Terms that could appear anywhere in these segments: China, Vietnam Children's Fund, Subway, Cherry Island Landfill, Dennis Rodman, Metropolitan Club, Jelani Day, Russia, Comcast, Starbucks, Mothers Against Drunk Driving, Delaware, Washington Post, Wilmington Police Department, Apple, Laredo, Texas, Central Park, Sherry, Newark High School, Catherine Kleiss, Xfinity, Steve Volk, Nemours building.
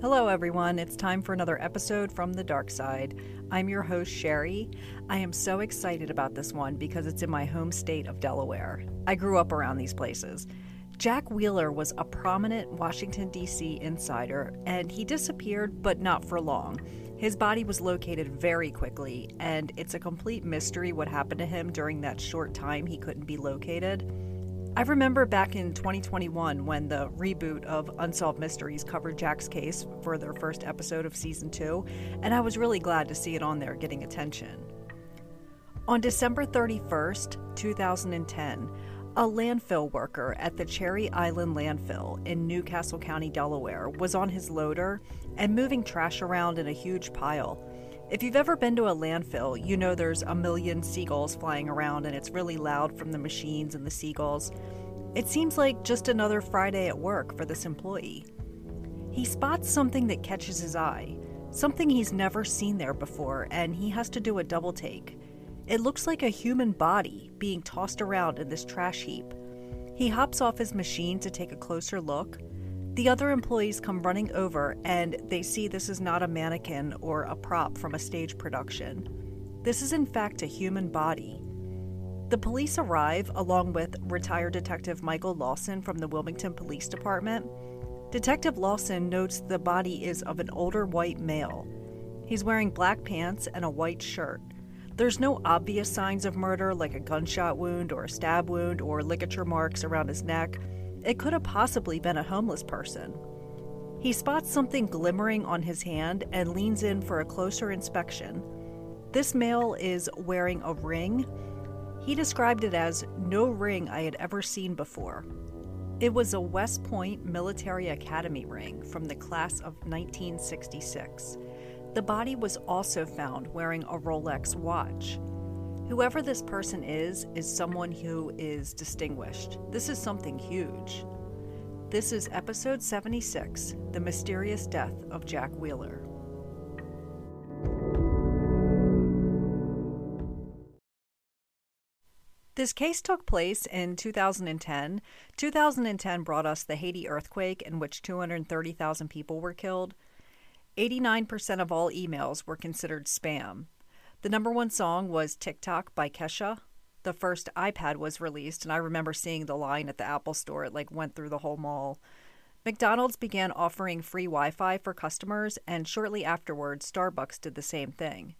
Hello everyone, it's time for another episode from the Dark Side. I'm your host Sherry. I am so excited about this one because it's in my home state of Delaware. I grew up around these places. Jack Wheeler was a prominent Washington D.C. insider and he disappeared, but not for long. His body was located very quickly and it's a complete mystery what happened to him during that short time he couldn't be located. I remember back in 2021 when the reboot of Unsolved Mysteries covered Jack's case for their first episode of Season 2, and I was really glad to see it on there getting attention. On December 31st, 2010, a landfill worker at the Cherry Island Landfill in New Castle County, Delaware, was on his loader and moving trash around in a huge pile. If you've ever been to a landfill, you know there's a million seagulls flying around and it's really loud from the machines and the seagulls. It seems like just another Friday at work for this employee. He spots something that catches his eye, something he's never seen there before, and he has to do a double take. It looks like a human body being tossed around in this trash heap. He hops off his machine to take a closer look. The other employees come running over and they see this is not a mannequin or a prop from a stage production. This is in fact a human body. The police arrive along with retired Detective Michael Lawson from the Wilmington Police Department. Detective Lawson notes the body is of an older white male. He's wearing black pants and a white shirt. There's no obvious signs of murder like a gunshot wound or a stab wound or ligature marks around his neck. It could have possibly been a homeless person. He spots something glimmering on his hand and leans in for a closer inspection. This male is wearing a ring. He described it as no ring I had ever seen before. It was a West Point Military Academy ring from the class of 1966. The body was also found wearing a Rolex watch. Whoever this person is someone who is distinguished. This is something huge. This is episode 76, The Mysterious Death of Jack Wheeler. This case took place in 2010. 2010 brought us the Haiti earthquake in which 230,000 people were killed. 89% of all emails were considered spam. The number one song was TikTok by Kesha. The first iPad was released, and I remember seeing the line at the Apple store. It went through the whole mall. McDonald's began offering free Wi-Fi for customers, and shortly afterwards, Starbucks did the same thing.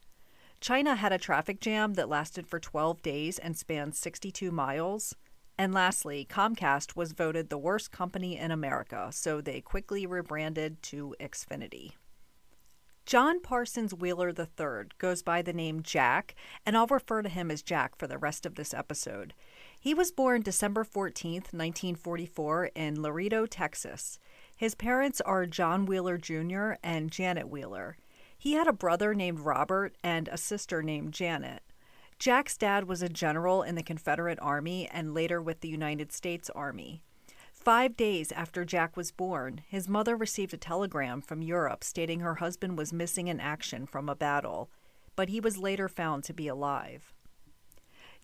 China had a traffic jam that lasted for 12 days and spanned 62 miles. And lastly, Comcast was voted the worst company in America, so they quickly rebranded to Xfinity. John Parsons Wheeler III goes by the name Jack, and I'll refer to him as Jack for the rest of this episode. He was born December 14th, 1944 in Laredo, Texas. His parents are John Wheeler Jr. and Janet Wheeler. He had a brother named Robert and a sister named Janet. Jack's dad was a general in the Confederate Army and later with the United States Army. 5 days after Jack was born, his mother received a telegram from Europe stating her husband was missing in action from a battle, but he was later found to be alive.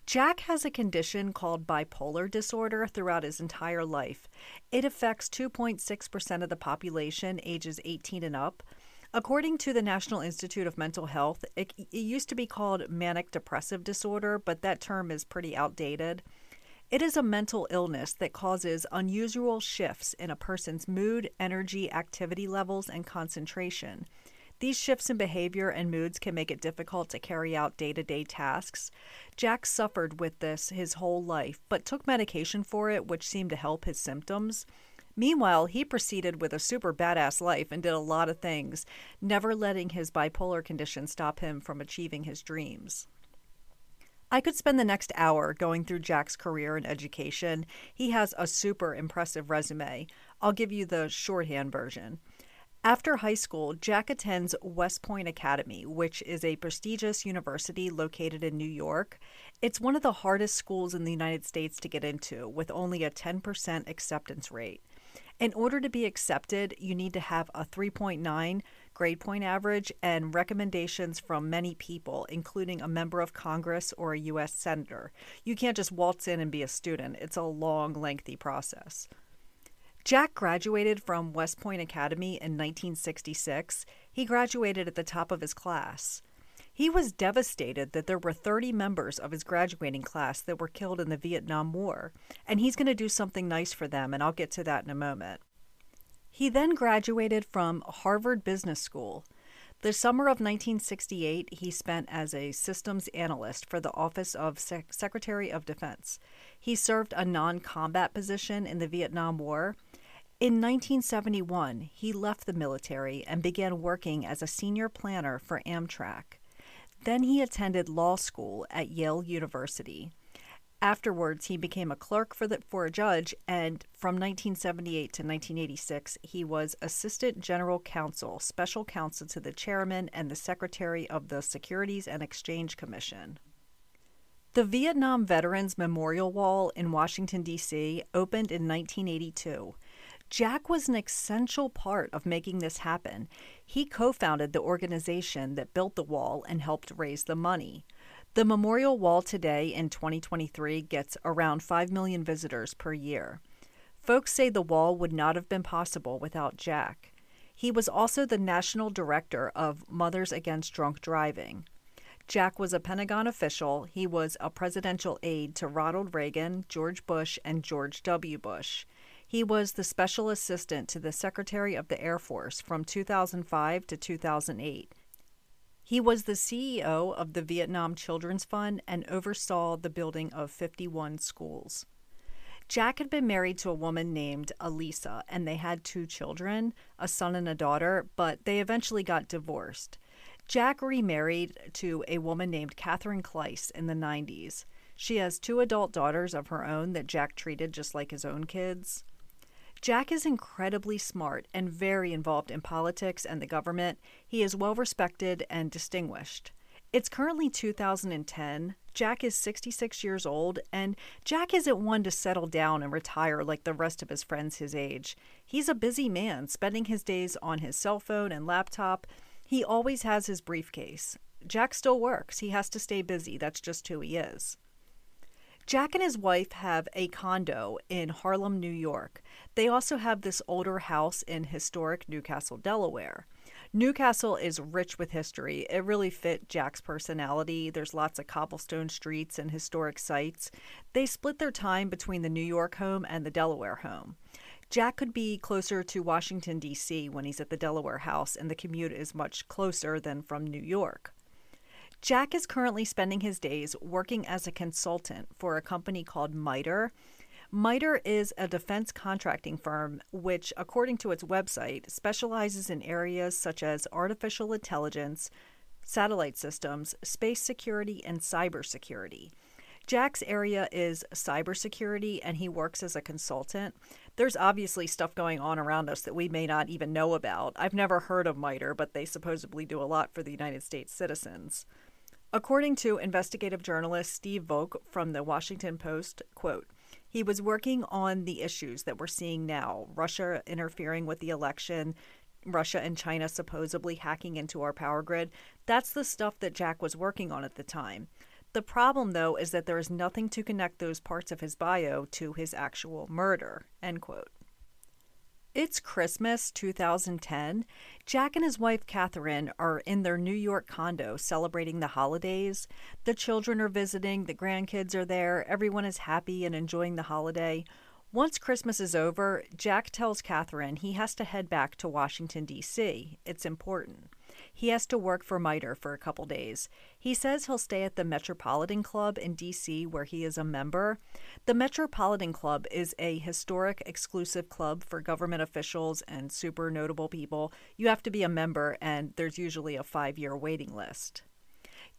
Jack has a condition called bipolar disorder throughout his entire life. It affects 2.6% of the population ages 18 and up. According to the National Institute of Mental Health, it used to be called manic depressive disorder, but that term is pretty outdated. It is a mental illness that causes unusual shifts in a person's mood, energy, activity levels, and concentration. These shifts in behavior and moods can make it difficult to carry out day-to-day tasks. Jack suffered with this his whole life, but took medication for it, which seemed to help his symptoms. Meanwhile, he proceeded with a super badass life and did a lot of things, never letting his bipolar condition stop him from achieving his dreams. I could spend the next hour going through Jack's career and education. He has a super impressive resume. I'll give you the shorthand version. After high school, Jack attends West Point Academy, which is a prestigious university located in New York. It's one of the hardest schools in the United States to get into, with only a 10% acceptance rate. In order to be accepted, you need to have a 3.9 grade point average and recommendations from many people, including a member of Congress or a U.S. senator. You can't just waltz in and be a student. It's a long, lengthy process. Jack graduated from West Point Academy in 1966. He graduated at the top of his class. He was devastated that there were 30 members of his graduating class that were killed in the Vietnam War, and he's going to do something nice for them, and I'll get to that in a moment. He then graduated from Harvard Business School. The summer of 1968, he spent as a systems analyst for the Office of Secretary of Defense. He served a non-combat position in the Vietnam War. In 1971, he left the military and began working as a senior planner for Amtrak. Then he attended law school at Yale University. Afterwards, he became a clerk for a judge, and from 1978 to 1986, he was Assistant General Counsel, Special Counsel to the Chairman and the Secretary of the Securities and Exchange Commission. The Vietnam Veterans Memorial Wall in Washington, D.C. opened in 1982. Jack was an essential part of making this happen. He co-founded the organization that built the wall and helped raise the money. The memorial wall today in 2023 gets around 5 million visitors per year. Folks say the wall would not have been possible without Jack. He was also the national director of Mothers Against Drunk Driving. Jack was a Pentagon official. He was a presidential aide to Ronald Reagan, George Bush, and George W. Bush. He was the special assistant to the Secretary of the Air Force from 2005 to 2008. He was the CEO of the Vietnam Children's Fund and oversaw the building of 51 schools. Jack had been married to a woman named Elisa, and they had 2 children, a son and a daughter, but they eventually got divorced. Jack remarried to a woman named Catherine Kleiss in the 90s. She has 2 adult daughters of her own that Jack treated just like his own kids. Jack is incredibly smart and very involved in politics and the government. He is well respected and distinguished. It's currently 2010. Jack is 66 years old, and Jack isn't one to settle down and retire like the rest of his friends his age. He's a busy man, spending his days on his cell phone and laptop. He always has his briefcase. Jack still works. He has to stay busy. That's just who he is. Jack and his wife have a condo in Harlem, New York. They also have this older house in historic New Castle, Delaware. New Castle is rich with history. It really fit Jack's personality. There's lots of cobblestone streets and historic sites. They split their time between the New York home and the Delaware home. Jack could be closer to Washington, D.C. when he's at the Delaware house, and the commute is much closer than from New York. Jack is currently spending his days working as a consultant for a company called MITRE. MITRE is a defense contracting firm which, according to its website, specializes in areas such as artificial intelligence, satellite systems, space security, and cybersecurity. Jack's area is cybersecurity, and he works as a consultant. There's obviously stuff going on around us that we may not even know about. I've never heard of MITRE, but they supposedly do a lot for the United States citizens. According to investigative journalist Steve Volk from the Washington Post, quote, "He was working on the issues that we're seeing now, Russia interfering with the election, Russia and China supposedly hacking into our power grid. That's the stuff that Jack was working on at the time. The problem, though, is that there is nothing to connect those parts of his bio to his actual murder," end quote. It's Christmas 2010. Jack and his wife Catherine are in their New York condo celebrating the holidays. The children are visiting, the grandkids are there, everyone is happy and enjoying the holiday. Once Christmas is over, Jack tells Catherine he has to head back to Washington, D.C. It's important. He has to work for MITRE for a couple days. He says he'll stay at the Metropolitan Club in D.C. where he is a member. The Metropolitan Club is a historic exclusive club for government officials and super notable people. You have to be a member, and there's usually a 5-year waiting list.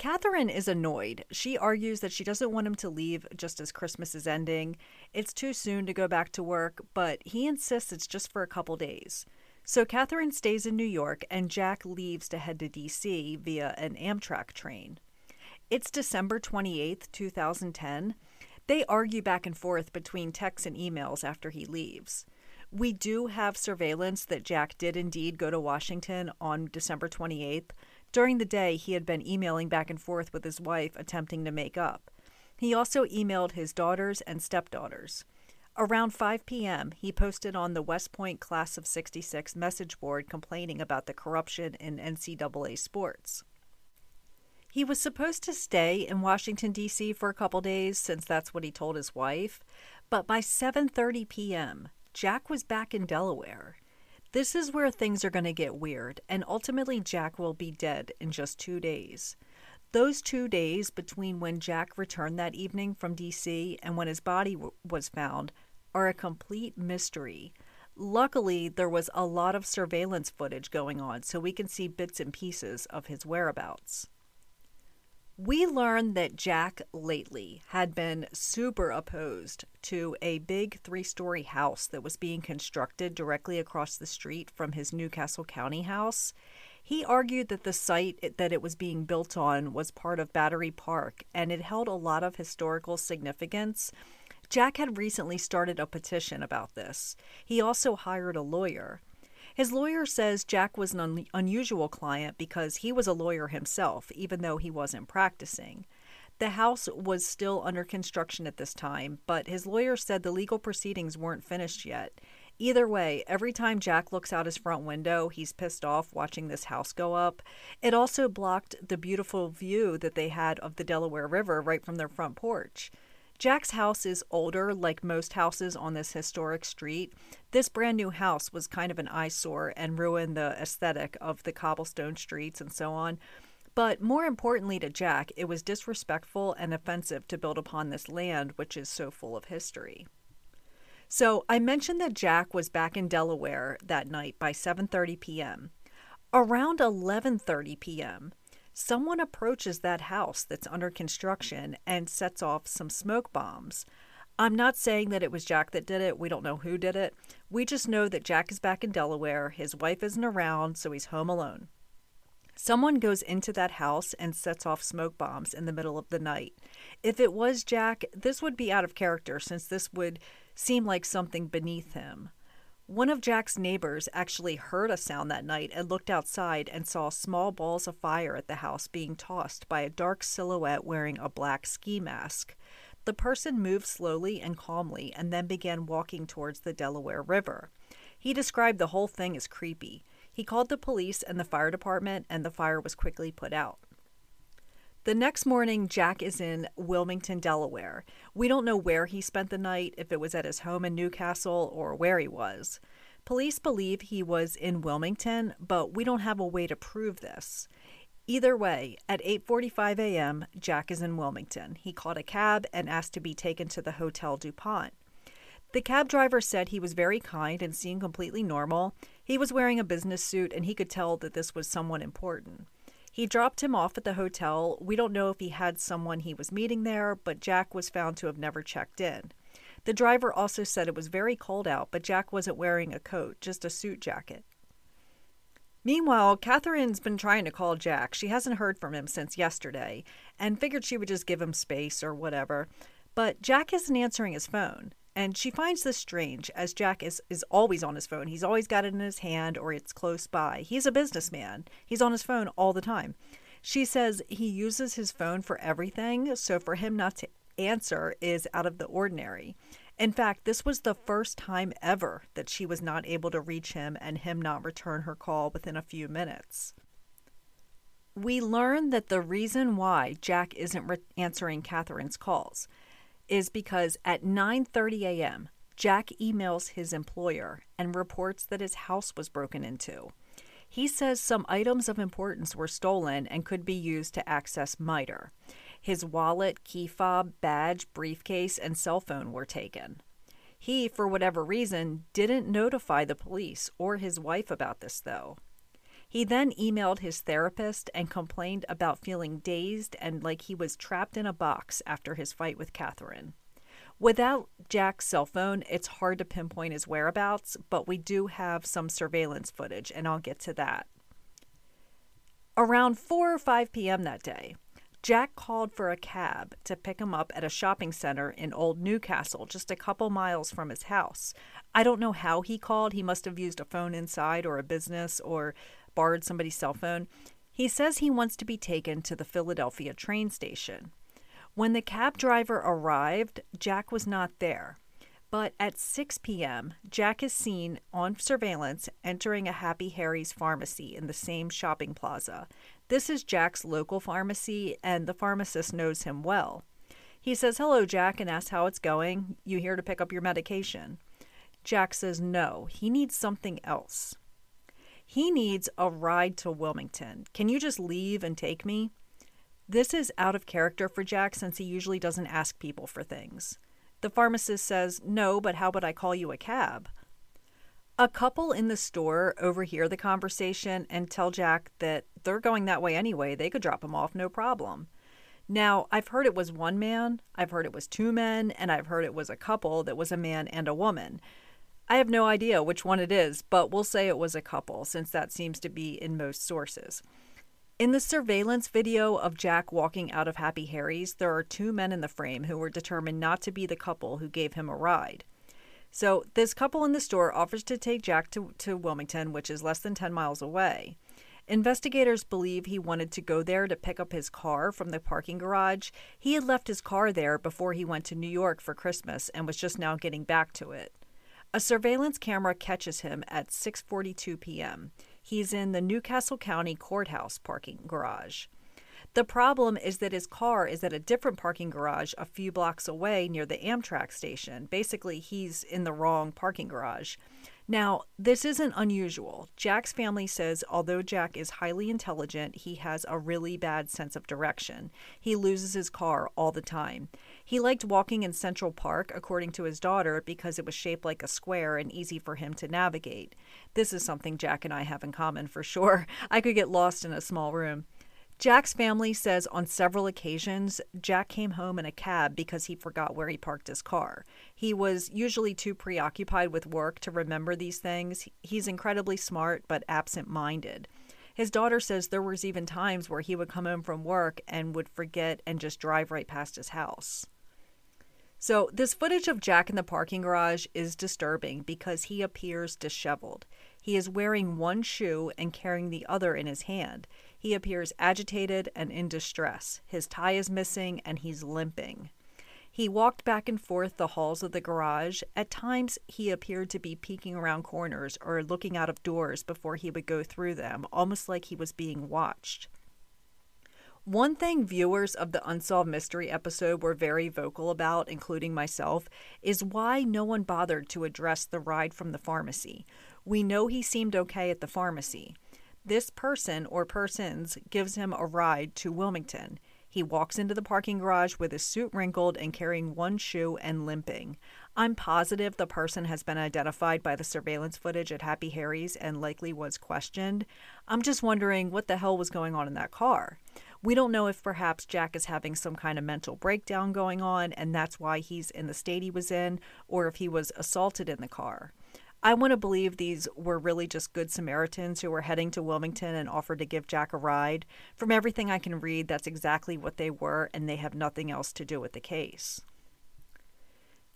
Catherine is annoyed. She argues that she doesn't want him to leave just as Christmas is ending. It's too soon to go back to work, but he insists it's just for a couple days. So Catherine stays in New York, and Jack leaves to head to D.C. via an Amtrak train. It's December 28th, 2010. They argue back and forth between texts and emails after he leaves. We do have surveillance that Jack did indeed go to Washington on December 28th. During the day, he had been emailing back and forth with his wife, attempting to make up. He also emailed his daughters and stepdaughters. Around 5 p.m., he posted on the West Point Class of 66 message board complaining about the corruption in NCAA sports. He was supposed to stay in Washington, D.C. for a couple days, since that's what he told his wife. But by 7:30 p.m., Jack was back in Delaware. This is where things are going to get weird, and ultimately Jack will be dead in just 2 days. Those 2 days between when Jack returned that evening from D.C. and when his body was found are a complete mystery. Luckily, there was a lot of surveillance footage going on, so we can see bits and pieces of his whereabouts. We learned that Jack lately had been super opposed to a big 3-story house that was being constructed directly across the street from his New Castle County house. He argued that the site that it was being built on was part of Battery Park, and it held a lot of historical significance. Jack had recently started a petition about this. He also hired a lawyer. His lawyer says Jack was an unusual client because he was a lawyer himself, even though he wasn't practicing. The house was still under construction at this time, but his lawyer said the legal proceedings weren't finished yet. Either way, every time Jack looks out his front window, he's pissed off watching this house go up. It also blocked the beautiful view that they had of the Delaware River right from their front porch. Jack's house is older, like most houses on this historic street. This brand new house was kind of an eyesore and ruined the aesthetic of the cobblestone streets and so on. But more importantly to Jack, it was disrespectful and offensive to build upon this land, which is so full of history. So I mentioned that Jack was back in Delaware that night by 7:30 p.m. Around 11:30 p.m., someone approaches that house that's under construction and sets off some smoke bombs. I'm not saying that it was Jack that did it. We don't know who did it. We just know that Jack is back in Delaware. His wife isn't around, so he's home alone. Someone goes into that house and sets off smoke bombs in the middle of the night. If it was Jack, this would be out of character, since this would seem like something beneath him. One of Jack's neighbors actually heard a sound that night and looked outside and saw small balls of fire at the house being tossed by a dark silhouette wearing a black ski mask. The person moved slowly and calmly and then began walking towards the Delaware River. He described the whole thing as creepy. He called the police and the fire department, and the fire was quickly put out. The next morning, Jack is in Wilmington, Delaware. We don't know where he spent the night, if it was at his home in New Castle or where he was. Police believe he was in Wilmington, but we don't have a way to prove this. Either way, at 8:45 a.m., Jack is in Wilmington. He called a cab and asked to be taken to the Hotel DuPont. The cab driver said he was very kind and seemed completely normal. He was wearing a business suit, and he could tell that this was someone important. He dropped him off at the hotel. We don't know if he had someone he was meeting there, but Jack was found to have never checked in. The driver also said it was very cold out, but Jack wasn't wearing a coat, just a suit jacket. Meanwhile, Catherine's been trying to call Jack. She hasn't heard from him since yesterday and figured she would just give him space or whatever. But Jack isn't answering his phone, and she finds this strange, as Jack is always on his phone. He's always got it in his hand or it's close by. He's a businessman. He's on his phone all the time. She says he uses his phone for everything, so for him not to answer is out of the ordinary. In fact, this was the first time ever that she was not able to reach him and him not return her call within a few minutes. We learn that the reason why Jack isn't answering Catherine's calls is because at 9:30 a.m., Jack emails his employer and reports that his house was broken into. He says some items of importance were stolen and could be used to access MITRE. His wallet, key fob, badge, briefcase, and cell phone were taken. He, for whatever reason, didn't notify the police or his wife about this, though. He then emailed his therapist and complained about feeling dazed and like he was trapped in a box after his fight with Catherine. Without Jack's cell phone, it's hard to pinpoint his whereabouts, but we do have some surveillance footage, and I'll get to that. Around 4 or 5 p.m. that day, Jack called for a cab to pick him up at a shopping center in Old New Castle, just a couple miles from his house. I don't know how he called. He must have used a phone inside or a business or borrowed somebody's cell phone. He says he wants to be taken to the Philadelphia train station. When the cab driver arrived, Jack was not there. But at 6 p.m., Jack is seen on surveillance entering a Happy Harry's pharmacy in the same shopping plaza. This is Jack's local pharmacy, and the pharmacist knows him well. He says, "Hello, Jack," and asks how it's going. "You here to pick up your medication?" Jack says no, he needs something else. He needs a ride to Wilmington. "Can you just leave and take me?" This is out of character for Jack since he usually doesn't ask people for things. The pharmacist says, "No, but how about I call you a cab?" A couple in the store overhear the conversation and tell Jack that they're going that way anyway. They could drop him off, no problem. Now, I've heard it was one man, I've heard it was two men, and I've heard it was a couple that was a man and a woman. I have no idea which one it is, but we'll say it was a couple since that seems to be in most sources. In the surveillance video of Jack walking out of Happy Harry's, there are two men in the frame who were determined not to be the couple who gave him a ride. So this couple in the store offers to take Jack to Wilmington, which is less than 10 miles away. Investigators believe he wanted to go there to pick up his car from the parking garage. He had left his car there before he went to New York for Christmas and was just now getting back to it. A surveillance camera catches him at 6:42 p.m. He's in the New Castle County courthouse parking garage. The problem is that his car is at a different parking garage a few blocks away near the Amtrak station. Basically, he's in the wrong parking garage. Now, this isn't unusual. Jack's family says although Jack is highly intelligent, he has a really bad sense of direction. He loses his car all the time. He liked walking in Central Park, according to his daughter, because it was shaped like a square and easy for him to navigate. This is something Jack and I have in common for sure. I could get lost in a small room. Jack's family says on several occasions, Jack came home in a cab because he forgot where he parked his car. He was usually too preoccupied with work to remember these things. He's incredibly smart, but absent-minded. His daughter says there was even times where he would come home from work and would forget and just drive right past his house. So this footage of Jack in the parking garage is disturbing because he appears disheveled. He is wearing one shoe and carrying the other in his hand. He appears agitated and in distress. His tie is missing and he's limping. He walked back and forth the halls of the garage. At times, he appeared to be peeking around corners or looking out of doors before he would go through them, almost like he was being watched. One thing viewers of the Unsolved Mystery episode were very vocal about, including myself, is why no one bothered to address the ride from the pharmacy. We know he seemed okay at the pharmacy. This person or persons gives him a ride to Wilmington. He walks into the parking garage with his suit wrinkled and carrying one shoe and limping. I'm positive the person has been identified by the surveillance footage at Happy Harry's and likely was questioned. I'm just wondering what the hell was going on in that car. We don't know if perhaps Jack is having some kind of mental breakdown going on and that's why he's in the state he was in, or if he was assaulted in the car. I want to believe these were really just good Samaritans who were heading to Wilmington and offered to give Jack a ride. From everything I can read, that's exactly what they were, and they have nothing else to do with the case.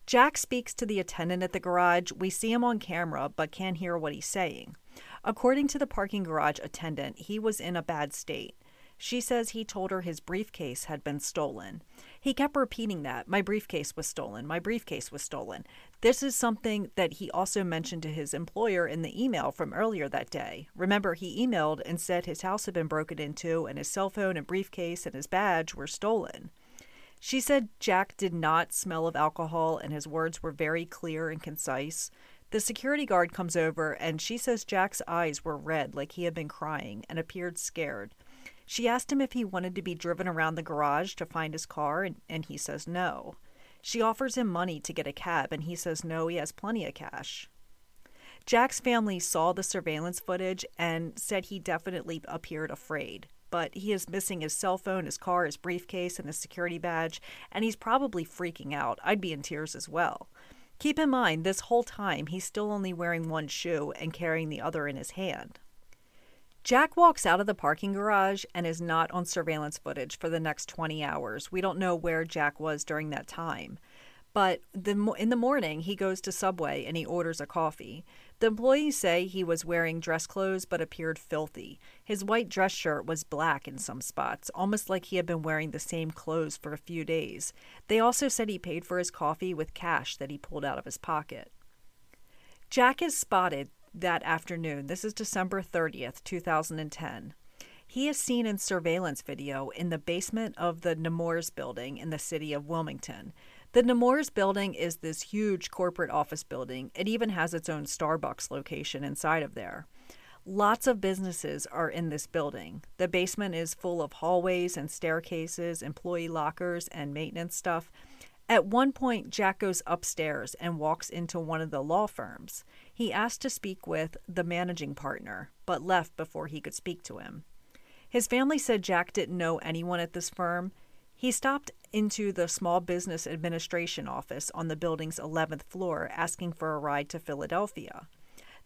Jack speaks to the attendant at the garage. We see him on camera, but can't hear what he's saying. According to the parking garage attendant, he was in a bad state. She says he told her his briefcase had been stolen. He kept repeating that. "My briefcase was stolen. My briefcase was stolen." This is something that he also mentioned to his employer in the email from earlier that day. Remember, he emailed and said his house had been broken into and his cell phone and briefcase and his badge were stolen. She said Jack did not smell of alcohol and his words were very clear and concise. The security guard comes over and she says Jack's eyes were red like he had been crying and appeared scared. She asked him if he wanted to be driven around the garage to find his car, and he says no. She offers him money to get a cab, and he says no, he has plenty of cash. Jack's family saw the surveillance footage and said he definitely appeared afraid. But he is missing his cell phone, his car, his briefcase, and his security badge, and he's probably freaking out. I'd be in tears as well. Keep in mind, this whole time, he's still only wearing one shoe and carrying the other in his hand. Jack walks out of the parking garage and is not on surveillance footage for the next 20 hours. We don't know where Jack was during that time. But in the morning, he goes to Subway and he orders a coffee. The employees say he was wearing dress clothes but appeared filthy. His white dress shirt was black in some spots, almost like he had been wearing the same clothes for a few days. They also said he paid for his coffee with cash that he pulled out of his pocket. Jack is spotted that afternoon. This is December 30th, 2010. He is seen in surveillance video in the basement of the Nemours building in the city of Wilmington. The Nemours building is this huge corporate office building. It even has its own Starbucks location inside of there. Lots of businesses are in this building. The basement is full of hallways and staircases, employee lockers, and maintenance stuff. At one point, Jack goes upstairs and walks into one of the law firms. He asked to speak with the managing partner, but left before he could speak to him. His family said Jack didn't know anyone at this firm. He stopped into the Small Business Administration office on the building's 11th floor, asking for a ride to Philadelphia.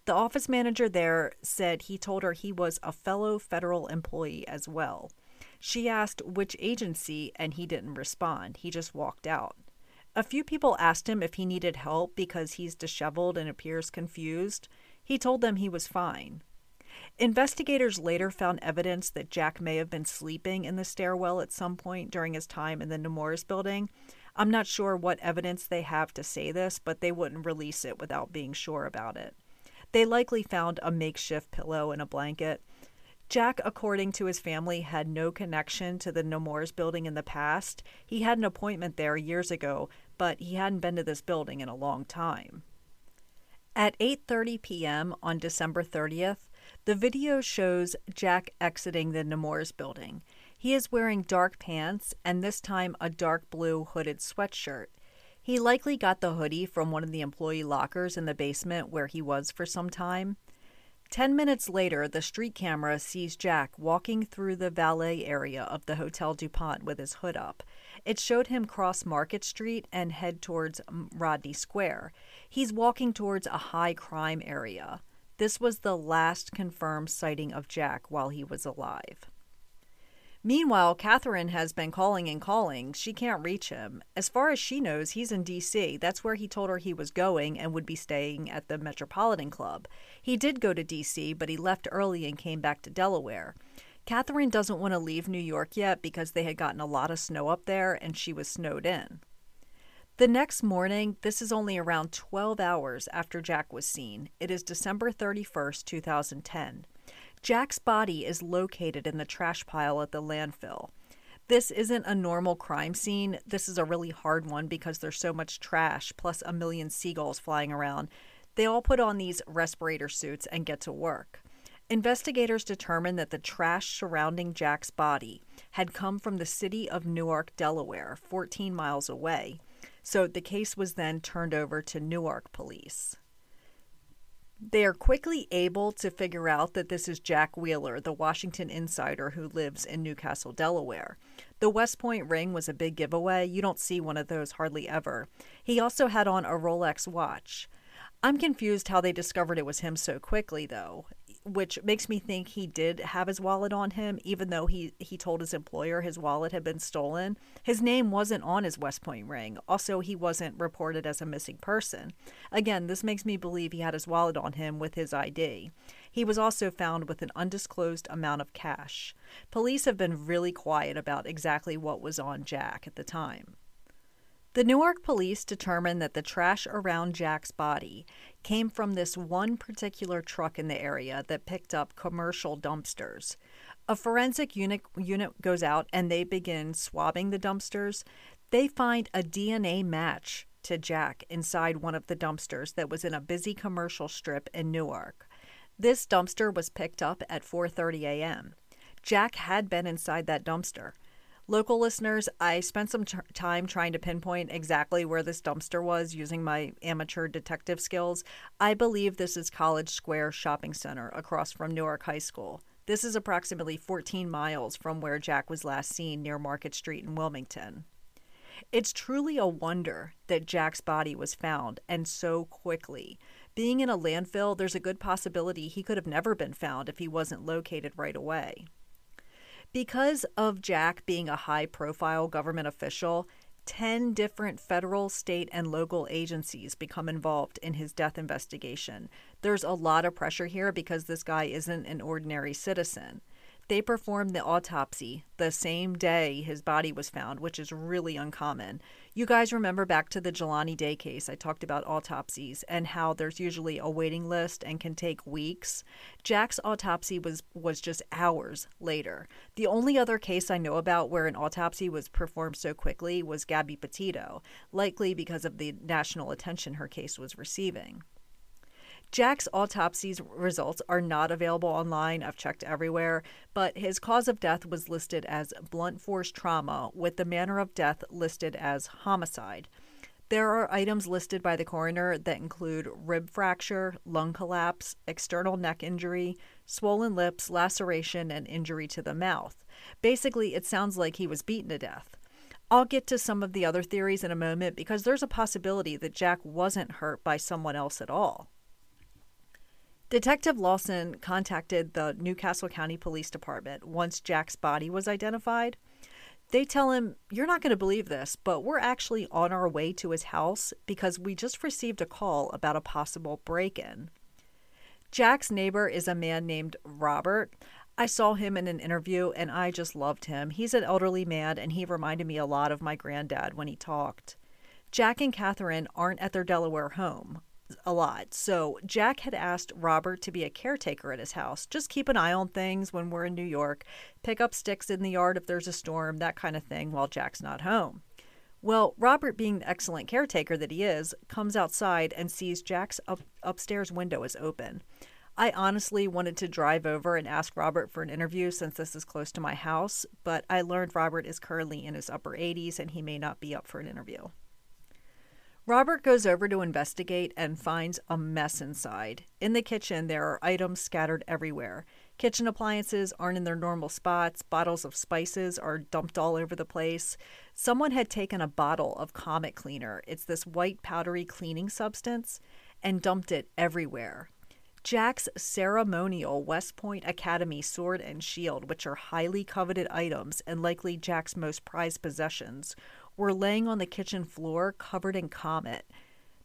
The office manager there said he told her he was a fellow federal employee as well. She asked which agency, and he didn't respond. He just walked out. A few people asked him if he needed help because he's disheveled and appears confused. He told them he was fine. Investigators later found evidence that Jack may have been sleeping in the stairwell at some point during his time in the Nemours building. I'm not sure what evidence they have to say this, but they wouldn't release it without being sure about it. They likely found a makeshift pillow and a blanket. Jack, according to his family, had no connection to the Nemours building in the past. He had an appointment there years ago, but he hadn't been to this building in a long time. At 8:30 p.m. on December 30th, the video shows Jack exiting the Nemours building. He is wearing dark pants and this time a dark blue hooded sweatshirt. He likely got the hoodie from one of the employee lockers in the basement where he was for some time. 10 minutes later, the street camera sees Jack walking through the valet area of the Hotel DuPont with his hood up. It showed him cross Market Street and head towards Rodney Square. He's walking towards a high crime area. This was the last confirmed sighting of Jack while he was alive. Meanwhile, Catherine has been calling and calling. She can't reach him. As far as she knows, he's in D.C. That's where he told her he was going and would be staying at the Metropolitan Club. He did go to D.C., but he left early and came back to Delaware. Catherine doesn't want to leave New York yet because they had gotten a lot of snow up there and she was snowed in. The next morning, this is only around 12 hours after Jack was seen. It is December 31st, 2010. Jack's body is located in the trash pile at the landfill. This isn't a normal crime scene. This is a really hard one because there's so much trash, plus a million seagulls flying around. They all put on these respirator suits and get to work. Investigators determined that the trash surrounding Jack's body had come from the city of Newark, Delaware, 14 miles away. So the case was then turned over to Newark Police. They are quickly able to figure out that this is Jack Wheeler, the Washington insider who lives in New Castle, Delaware. The West Point ring was a big giveaway. You don't see one of those hardly ever. He also had on a Rolex watch. I'm confused how they discovered it was him so quickly, though, which makes me think he did have his wallet on him, even though he told his employer his wallet had been stolen. His name wasn't on his West Point ring. Also, he wasn't reported as a missing person. Again, this makes me believe he had his wallet on him with his ID. He was also found with an undisclosed amount of cash. Police have been really quiet about exactly what was on Jack at the time. The Newark police determined that the trash around Jack's body came from this one particular truck in the area that picked up commercial dumpsters. A forensic unit goes out and they begin swabbing the dumpsters. They find a DNA match to Jack inside one of the dumpsters that was in a busy commercial strip in Newark. This dumpster was picked up at 4:30 a.m. Jack had been inside that dumpster. Local listeners, I spent some time trying to pinpoint exactly where this dumpster was using my amateur detective skills. I believe this is College Square Shopping Center across from Newark High School. This is approximately 14 miles from where Jack was last seen near Market Street in Wilmington. It's truly a wonder that Jack's body was found, and so quickly. Being in a landfill, there's a good possibility he could have never been found if he wasn't located right away. Because of Jack being a high-profile government official, 10 different federal, state, and local agencies become involved in his death investigation. There's a lot of pressure here because this guy isn't an ordinary citizen. They performed the autopsy the same day his body was found, which is really uncommon. You guys remember back to the Jelani Day case, I talked about autopsies and how there's usually a waiting list and can take weeks. Jack's autopsy was just hours later. The only other case I know about where an autopsy was performed so quickly was Gabby Petito, likely because of the national attention her case was receiving. Jack's autopsy's results are not available online. I've checked everywhere, but his cause of death was listed as blunt force trauma, with the manner of death listed as homicide. There are items listed by the coroner that include rib fracture, lung collapse, external neck injury, swollen lips, laceration, and injury to the mouth. Basically, it sounds like he was beaten to death. I'll get to some of the other theories in a moment because there's a possibility that Jack wasn't hurt by someone else at all. Detective Lawson contacted the New Castle County Police Department once Jack's body was identified. They tell him, "You're not going to believe this, but we're actually on our way to his house because we just received a call about a possible break-in." Jack's neighbor is a man named Robert. I saw him in an interview and I just loved him. He's an elderly man and he reminded me a lot of my granddad when he talked. Jack and Catherine aren't at their Delaware home a lot. So Jack had asked Robert to be a caretaker at his house. Just keep an eye on things when we're in New York, pick up sticks in the yard if there's a storm, that kind of thing while Jack's not home. Well, Robert, being the excellent caretaker that he is, comes outside and sees Jack's upstairs window is open. I honestly wanted to drive over and ask Robert for an interview since this is close to my house, but I learned Robert is currently in his upper 80s and he may not be up for an interview. Robert goes over to investigate and finds a mess inside. In the kitchen, there are items scattered everywhere. Kitchen appliances aren't in their normal spots. Bottles of spices are dumped all over the place. Someone had taken a bottle of Comet Cleaner. It's this white powdery cleaning substance, and dumped it everywhere. Jack's ceremonial West Point Academy sword and shield, which are highly coveted items and likely Jack's most prized possessions, were laying on the kitchen floor covered in Comet.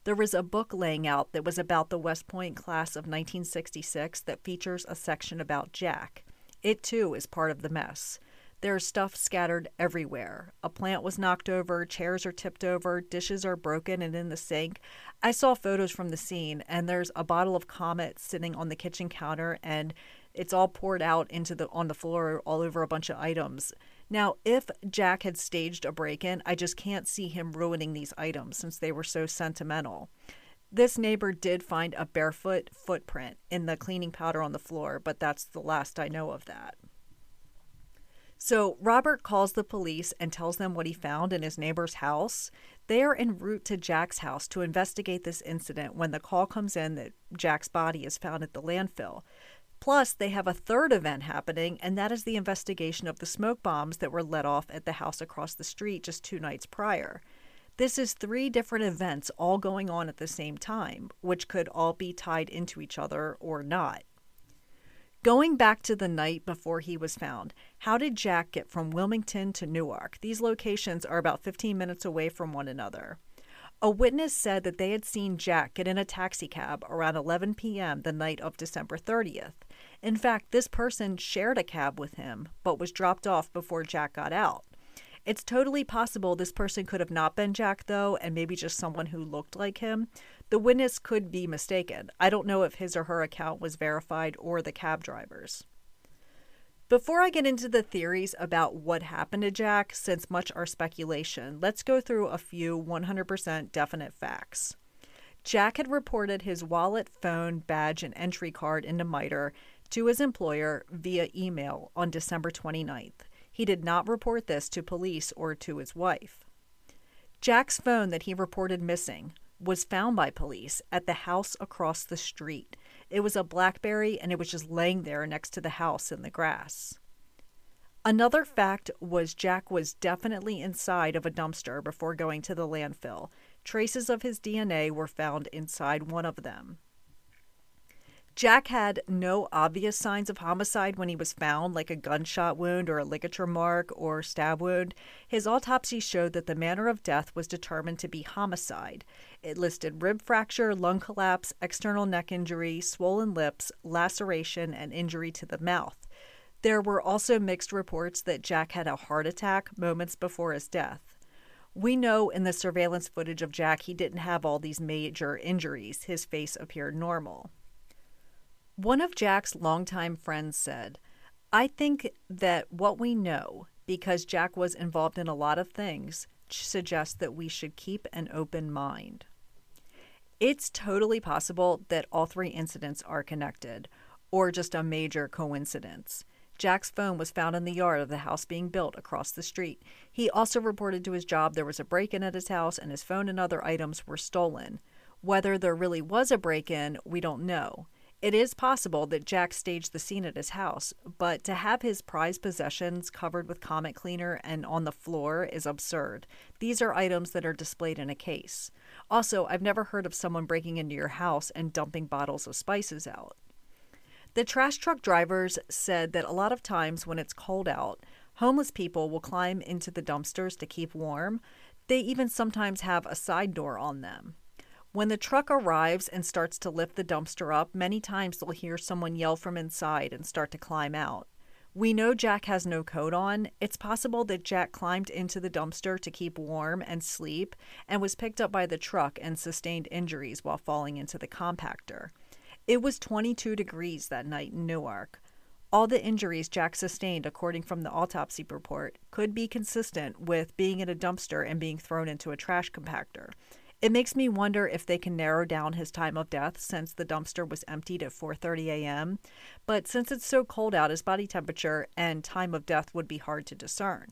There was a book laying out that was about the West Point class of 1966 that features a section about Jack. It too is part of the mess. There's stuff scattered everywhere. A plant was knocked over, chairs are tipped over, dishes are broken and in the sink. I saw photos from the scene and there's a bottle of Comet sitting on the kitchen counter and it's all poured out on the floor all over a bunch of items. Now, if Jack had staged a break-in, I just can't see him ruining these items since they were so sentimental. This neighbor did find a barefoot footprint in the cleaning powder on the floor, but that's the last I know of that. So Robert calls the police and tells them what he found in his neighbor's house. They are en route to Jack's house to investigate this incident when the call comes in that Jack's body is found at the landfill. Plus, they have a third event happening, and that is the investigation of the smoke bombs that were let off at the house across the street just 2 nights prior. This is 3 different events all going on at the same time, which could all be tied into each other or not. Going back to the night before he was found, how did Jack get from Wilmington to Newark? These locations are about 15 minutes away from one another. A witness said that they had seen Jack get in a taxicab around 11 p.m. the night of December 30th. In fact, this person shared a cab with him, but was dropped off before Jack got out. It's totally possible this person could have not been Jack, though, and maybe just someone who looked like him. The witness could be mistaken. I don't know if his or her account was verified or the cab driver's. Before I get into the theories about what happened to Jack, since much are speculation, let's go through a few 100% definite facts. Jack had reported his wallet, phone, badge, and entry card into MITRE to his employer via email on December 29th. He did not report this to police or to his wife. Jack's phone that he reported missing was found by police at the house across the street. It was a BlackBerry, and it was just laying there next to the house in the grass. Another fact was Jack was definitely inside of a dumpster before going to the landfill. Traces of his DNA were found inside one of them. Jack had no obvious signs of homicide when he was found, like a gunshot wound or a ligature mark or stab wound. His autopsy showed that the manner of death was determined to be homicide. It listed rib fracture, lung collapse, external neck injury, swollen lips, laceration, and injury to the mouth. There were also mixed reports that Jack had a heart attack moments before his death. We know in the surveillance footage of Jack he didn't have all these major injuries. His face appeared normal. One of Jack's longtime friends said, "I think that what we know, because Jack was involved in a lot of things, suggests that we should keep an open mind." It's totally possible that all three incidents are connected, or just a major coincidence. Jack's phone was found in the yard of the house being built across the street. He also reported to his job there was a break-in at his house, and his phone and other items were stolen. Whether there really was a break-in, we don't know. It is possible that Jack staged the scene at his house, but to have his prized possessions covered with Comet Cleaner and on the floor is absurd. These are items that are displayed in a case. Also, I've never heard of someone breaking into your house and dumping bottles of spices out. The trash truck drivers said that a lot of times when it's cold out, homeless people will climb into the dumpsters to keep warm. They even sometimes have a side door on them. When the truck arrives and starts to lift the dumpster up, many times they'll hear someone yell from inside and start to climb out. We know Jack has no coat on. It's possible that Jack climbed into the dumpster to keep warm and sleep and was picked up by the truck and sustained injuries while falling into the compactor. It was 22 degrees that night in Newark. All the injuries Jack sustained, according from the autopsy report, could be consistent with being in a dumpster and being thrown into a trash compactor. It makes me wonder if they can narrow down his time of death, since the dumpster was emptied at 4:30 a.m., but since it's so cold out, his body temperature and time of death would be hard to discern.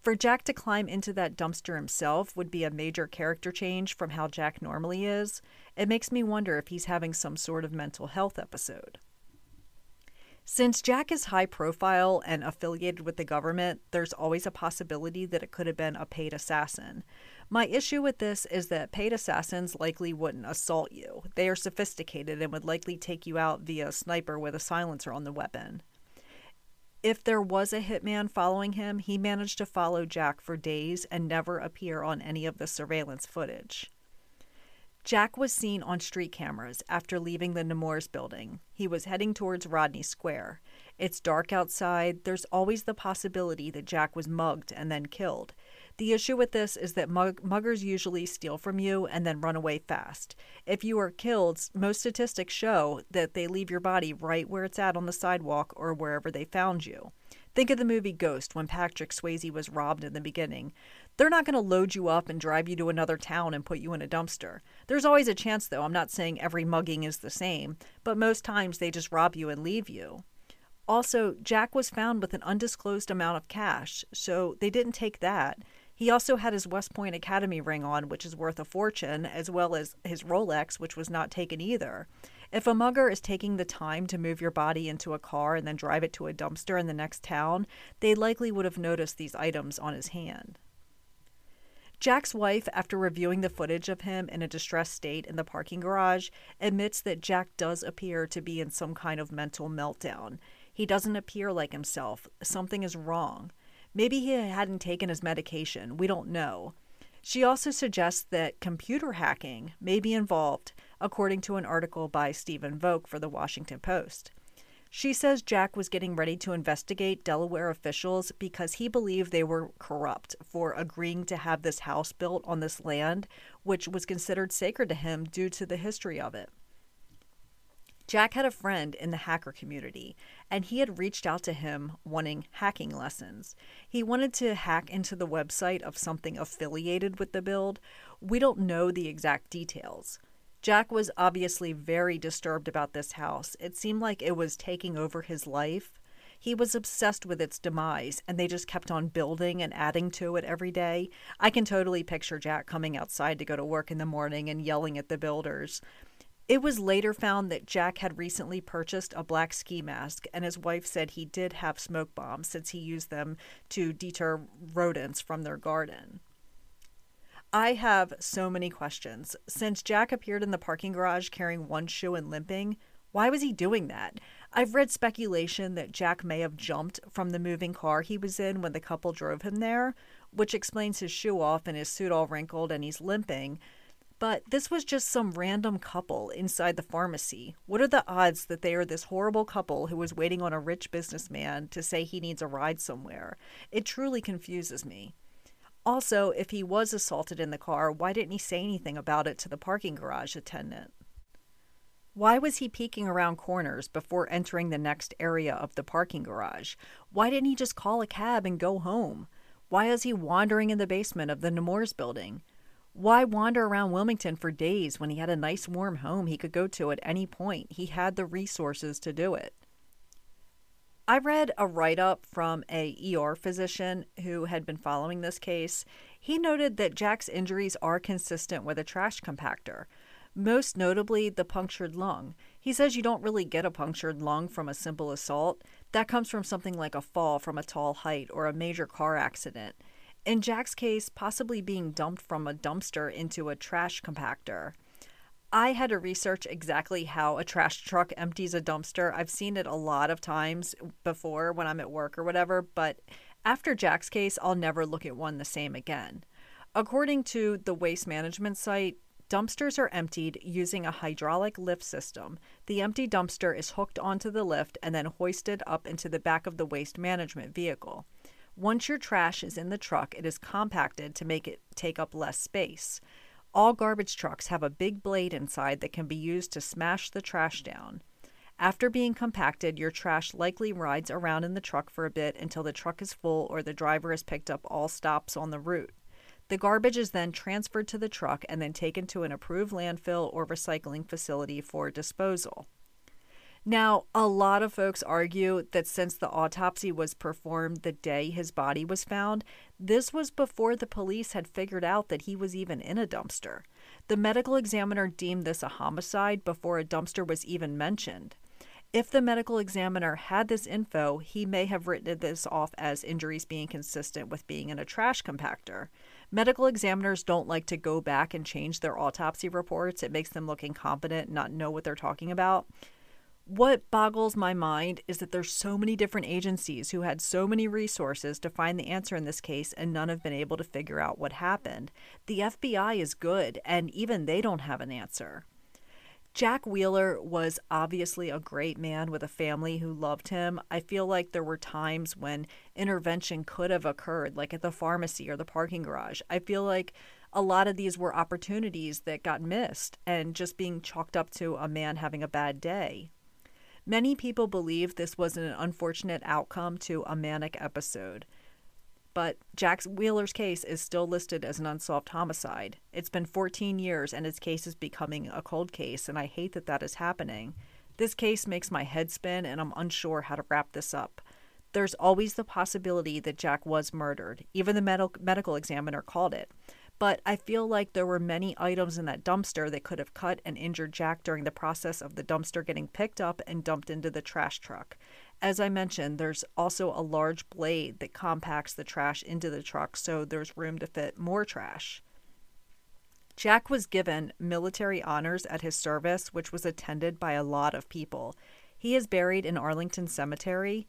For Jack to climb into that dumpster himself would be a major character change from how Jack normally is. It makes me wonder if he's having some sort of mental health episode. Since Jack is high profile and affiliated with the government, there's always a possibility that it could have been a paid assassin. My issue with this is that paid assassins likely wouldn't assault you. They are sophisticated and would likely take you out via a sniper with a silencer on the weapon. If there was a hitman following him, he managed to follow Jack for days and never appear on any of the surveillance footage. Jack was seen on street cameras after leaving the Nemours building. He was heading towards Rodney Square. It's dark outside. There's always the possibility that Jack was mugged and then killed. The issue with this is that muggers usually steal from you and then run away fast. If you are killed, most statistics show that they leave your body right where it's at on the sidewalk or wherever they found you. Think of the movie Ghost when Patrick Swayze was robbed in the beginning. They're not going to load you up and drive you to another town and put you in a dumpster. There's always a chance, though. I'm not saying every mugging is the same, but most times they just rob you and leave you. Also, Jack was found with an undisclosed amount of cash, so they didn't take that. He also had his West Point Academy ring on, which is worth a fortune, as well as his Rolex, which was not taken either. If a mugger is taking the time to move your body into a car and then drive it to a dumpster in the next town, they likely would have noticed these items on his hand. Jack's wife, after reviewing the footage of him in a distressed state in the parking garage, admits that Jack does appear to be in some kind of mental meltdown. He doesn't appear like himself. Something is wrong. Maybe he hadn't taken his medication. We don't know. She also suggests that computer hacking may be involved, according to an article by Stephen Volk for the Washington Post. She says Jack was getting ready to investigate Delaware officials because he believed they were corrupt for agreeing to have this house built on this land, which was considered sacred to him due to the history of it. Jack had a friend in the hacker community, and he had reached out to him wanting hacking lessons. He wanted to hack into the website of something affiliated with the build. We don't know the exact details. Jack was obviously very disturbed about this house. It seemed like it was taking over his life. He was obsessed with its demise, and they just kept on building and adding to it every day. I can totally picture Jack coming outside to go to work in the morning and yelling at the builders. It was later found that Jack had recently purchased a black ski mask, and his wife said he did have smoke bombs since he used them to deter rodents from their garden. I have so many questions. Since Jack appeared in the parking garage carrying one shoe and limping, why was he doing that? I've read speculation that Jack may have jumped from the moving car he was in when the couple drove him there, which explains his shoe off and his suit all wrinkled and he's limping. But this was just some random couple inside the pharmacy. What are the odds that they are this horrible couple who was waiting on a rich businessman to say he needs a ride somewhere? It truly confuses me. Also, if he was assaulted in the car, why didn't he say anything about it to the parking garage attendant? Why was he peeking around corners before entering the next area of the parking garage? Why didn't he just call a cab and go home? Why is he wandering in the basement of the Nemours building? Why wander around Wilmington for days when he had a nice warm home he could go to at any point? He had the resources to do it. I read a write-up from a ER physician who had been following this case. He noted that Jack's injuries are consistent with a trash compactor, most notably the punctured lung. He says you don't really get a punctured lung from a simple assault. That comes from something like a fall from a tall height or a major car accident. In Jack's case, possibly being dumped from a dumpster into a trash compactor. I had to research exactly how a trash truck empties a dumpster. I've seen it a lot of times before when I'm at work or whatever, but after Jack's case, I'll never look at one the same again. According to the waste management site, dumpsters are emptied using a hydraulic lift system. The empty dumpster is hooked onto the lift and then hoisted up into the back of the waste management vehicle. Once your trash is in the truck, it is compacted to make it take up less space. All garbage trucks have a big blade inside that can be used to smash the trash down. After being compacted, your trash likely rides around in the truck for a bit until the truck is full or the driver has picked up all stops on the route. The garbage is then transferred to the truck and then taken to an approved landfill or recycling facility for disposal. Now, a lot of folks argue that since the autopsy was performed the day his body was found, this was before the police had figured out that he was even in a dumpster. The medical examiner deemed this a homicide before a dumpster was even mentioned. If the medical examiner had this info, he may have written this off as injuries being consistent with being in a trash compactor. Medical examiners don't like to go back and change their autopsy reports. It makes them look incompetent and not know what they're talking about. What boggles my mind is that there's so many different agencies who had so many resources to find the answer in this case, and none have been able to figure out what happened. The FBI is good, and even they don't have an answer. Jack Wheeler was obviously a great man with a family who loved him. I feel like there were times when intervention could have occurred, like at the pharmacy or the parking garage. I feel like a lot of these were opportunities that got missed and just being chalked up to a man having a bad day. Many people believe this was an unfortunate outcome to a manic episode, but Jack Wheeler's case is still listed as an unsolved homicide. It's been 14 years and his case is becoming a cold case, and I hate that that is happening. This case makes my head spin and I'm unsure how to wrap this up. There's always the possibility that Jack was murdered. Even the medical examiner called it. But I feel like there were many items in that dumpster that could have cut and injured Jack during the process of the dumpster getting picked up and dumped into the trash truck. As I mentioned, there's also a large blade that compacts the trash into the truck, so there's room to fit more trash. Jack was given military honors at his service, which was attended by a lot of people. He is buried in Arlington Cemetery.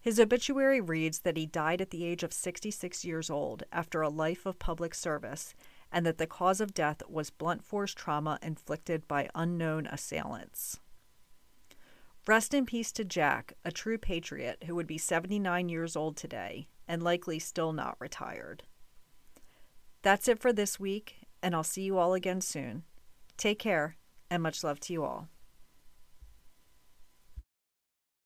His obituary reads that he died at the age of 66 years old after a life of public service, and that the cause of death was blunt force trauma inflicted by unknown assailants. Rest in peace to Jack, a true patriot who would be 79 years old today and likely still not retired. That's it for this week, and I'll see you all again soon. Take care, and much love to you all.